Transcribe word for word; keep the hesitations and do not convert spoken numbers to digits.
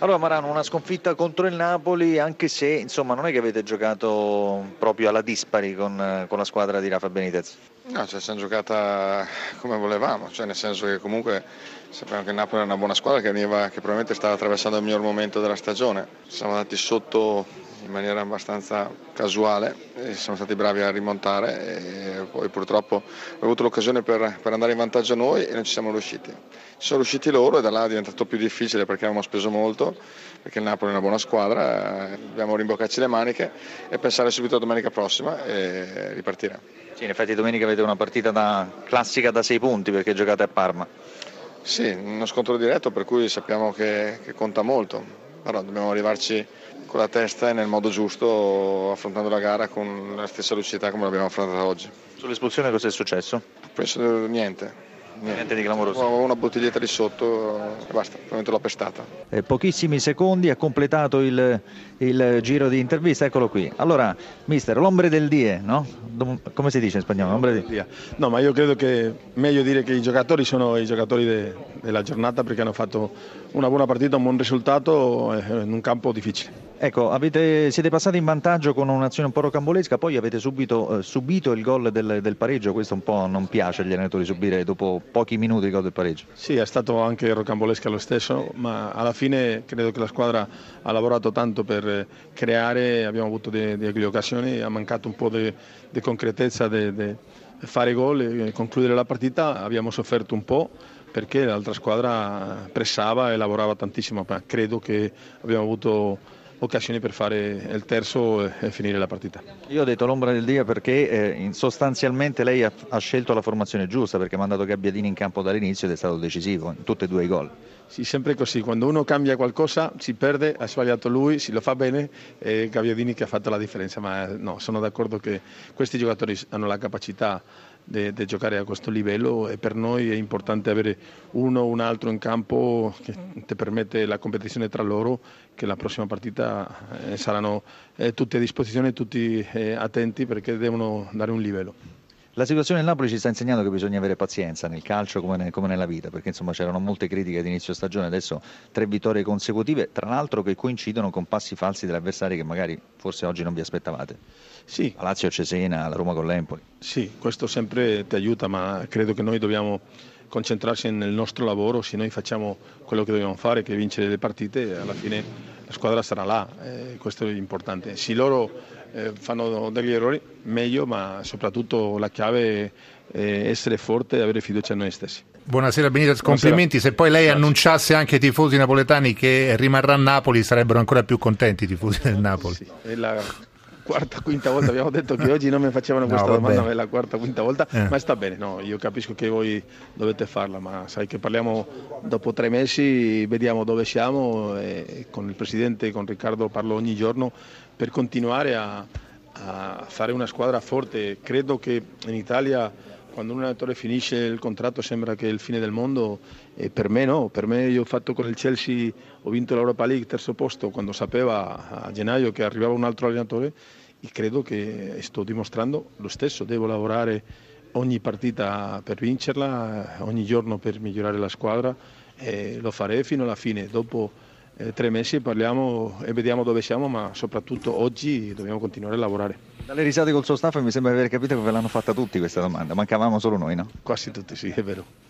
Allora Maran, una sconfitta contro il Napoli, anche se insomma non è che avete giocato proprio alla dispari con, con la squadra di Rafa Benitez. No, cioè siamo giocata come volevamo, cioè nel senso che comunque sappiamo che il Napoli era una buona squadra che, veniva, che probabilmente stava attraversando il miglior momento della stagione. Siamo andati sotto in maniera abbastanza casuale e siamo stati bravi a rimontare e poi purtroppo abbiamo avuto l'occasione per, per andare in vantaggio noi e non ci siamo riusciti. Ci sono riusciti loro e da là è diventato più difficile perché avevamo speso molto, perché il Napoli è una buona squadra, dobbiamo rimboccarci le maniche e pensare subito a domenica prossima e ripartire. Sì, in effetti domenica avete una partita da, classica da sei punti perché giocate a Parma. Sì, uno scontro diretto per cui sappiamo che, che conta molto. Però dobbiamo arrivarci con la testa e nel modo giusto, affrontando la gara con la stessa lucidità come l'abbiamo affrontata oggi. Sull'espulsione cosa è successo? Penso niente. Niente di clamoroso. Avevo una bottiglietta lì sotto e basta, probabilmente l'ho pestata. E pochissimi secondi, ha completato il, il giro di intervista, eccolo qui. Allora, mister, l'ombre del die, no? Come si dice in spagnolo? L'ombre del dia. No, ma io credo che meglio dire che i giocatori sono i giocatori de, della giornata perché hanno fatto una buona partita, un buon risultato in un campo difficile. Ecco, avete, siete passati in vantaggio con un'azione un po' rocambolesca, poi avete subito, eh, subito il gol del, del pareggio, questo un po' non piace agli allenatori subire dopo pochi minuti il gol del pareggio. Sì, è stato anche rocambolesca lo stesso, ma alla fine credo che la squadra ha lavorato tanto per creare, abbiamo avuto delle occasioni, ha mancato un po' di concretezza di fare gol e concludere la partita, abbiamo sofferto un po'. Perché l'altra squadra pressava e lavorava tantissimo, ma credo che abbiamo avuto occasioni per fare il terzo e finire la partita. Io ho detto l'ombra del dia perché eh, sostanzialmente lei ha, ha scelto la formazione giusta perché ha mandato Gabbiadini in campo dall'inizio ed è stato decisivo in tutti e due i gol. Sì, sempre così, quando uno cambia qualcosa si perde, ha sbagliato lui, si lo fa bene e Gabbiadini che ha fatto la differenza, ma no, sono d'accordo che questi giocatori hanno la capacità di giocare a questo livello e per noi è importante avere uno o un altro in campo che ti permette la competizione tra loro, che la prossima partita eh, saranno eh, tutti a disposizione, tutti eh, attenti perché devono dare un livello. La situazione del Napoli ci sta insegnando che bisogna avere pazienza nel calcio come, ne, come nella vita, perché insomma c'erano molte critiche ad inizio stagione, adesso tre vittorie consecutive, tra l'altro che coincidono con passi falsi degli avversari che magari forse oggi non vi aspettavate. Sì. Palacio, Cesena, la Roma con l'Empoli. Sì, questo sempre ti aiuta, ma credo che noi dobbiamo concentrarsi nel nostro lavoro, se noi facciamo quello che dobbiamo fare, che vincere le partite, alla fine la squadra sarà là, eh, questo è importante. Se loro eh, fanno degli errori, meglio, ma soprattutto la chiave è essere forte e avere fiducia in noi stessi. Buonasera Benitez, complimenti. Buonasera. Se poi lei Buonasera. annunciasse anche ai tifosi napoletani che rimarrà a Napoli, sarebbero ancora più contenti i tifosi del Napoli. Sì, è la... quarta quinta volta, abbiamo detto che oggi non mi facevano questa no, domanda, ma è la quarta quinta volta, eh. ma sta bene, no, io capisco che voi dovete farla, ma sai che parliamo dopo tre mesi, vediamo dove siamo, e con il Presidente, con Riccardo parlo ogni giorno per continuare a, a fare una squadra forte. Credo che in Italia quando un allenatore finisce il contratto sembra che è il fine del mondo e per me no, per me io ho fatto con il Chelsea, ho vinto l'Europa League terzo posto quando sapeva a gennaio che arrivava un altro allenatore e credo che sto dimostrando lo stesso, devo lavorare ogni partita per vincerla, ogni giorno per migliorare la squadra e lo farei fino alla fine, dopo eh, tre mesi parliamo e vediamo dove siamo, ma soprattutto oggi dobbiamo continuare a lavorare. Dalle risate col suo staff mi sembra di aver capito che ve l'hanno fatta tutti questa domanda, mancavamo solo noi, no? Quasi tutti, sì, è vero.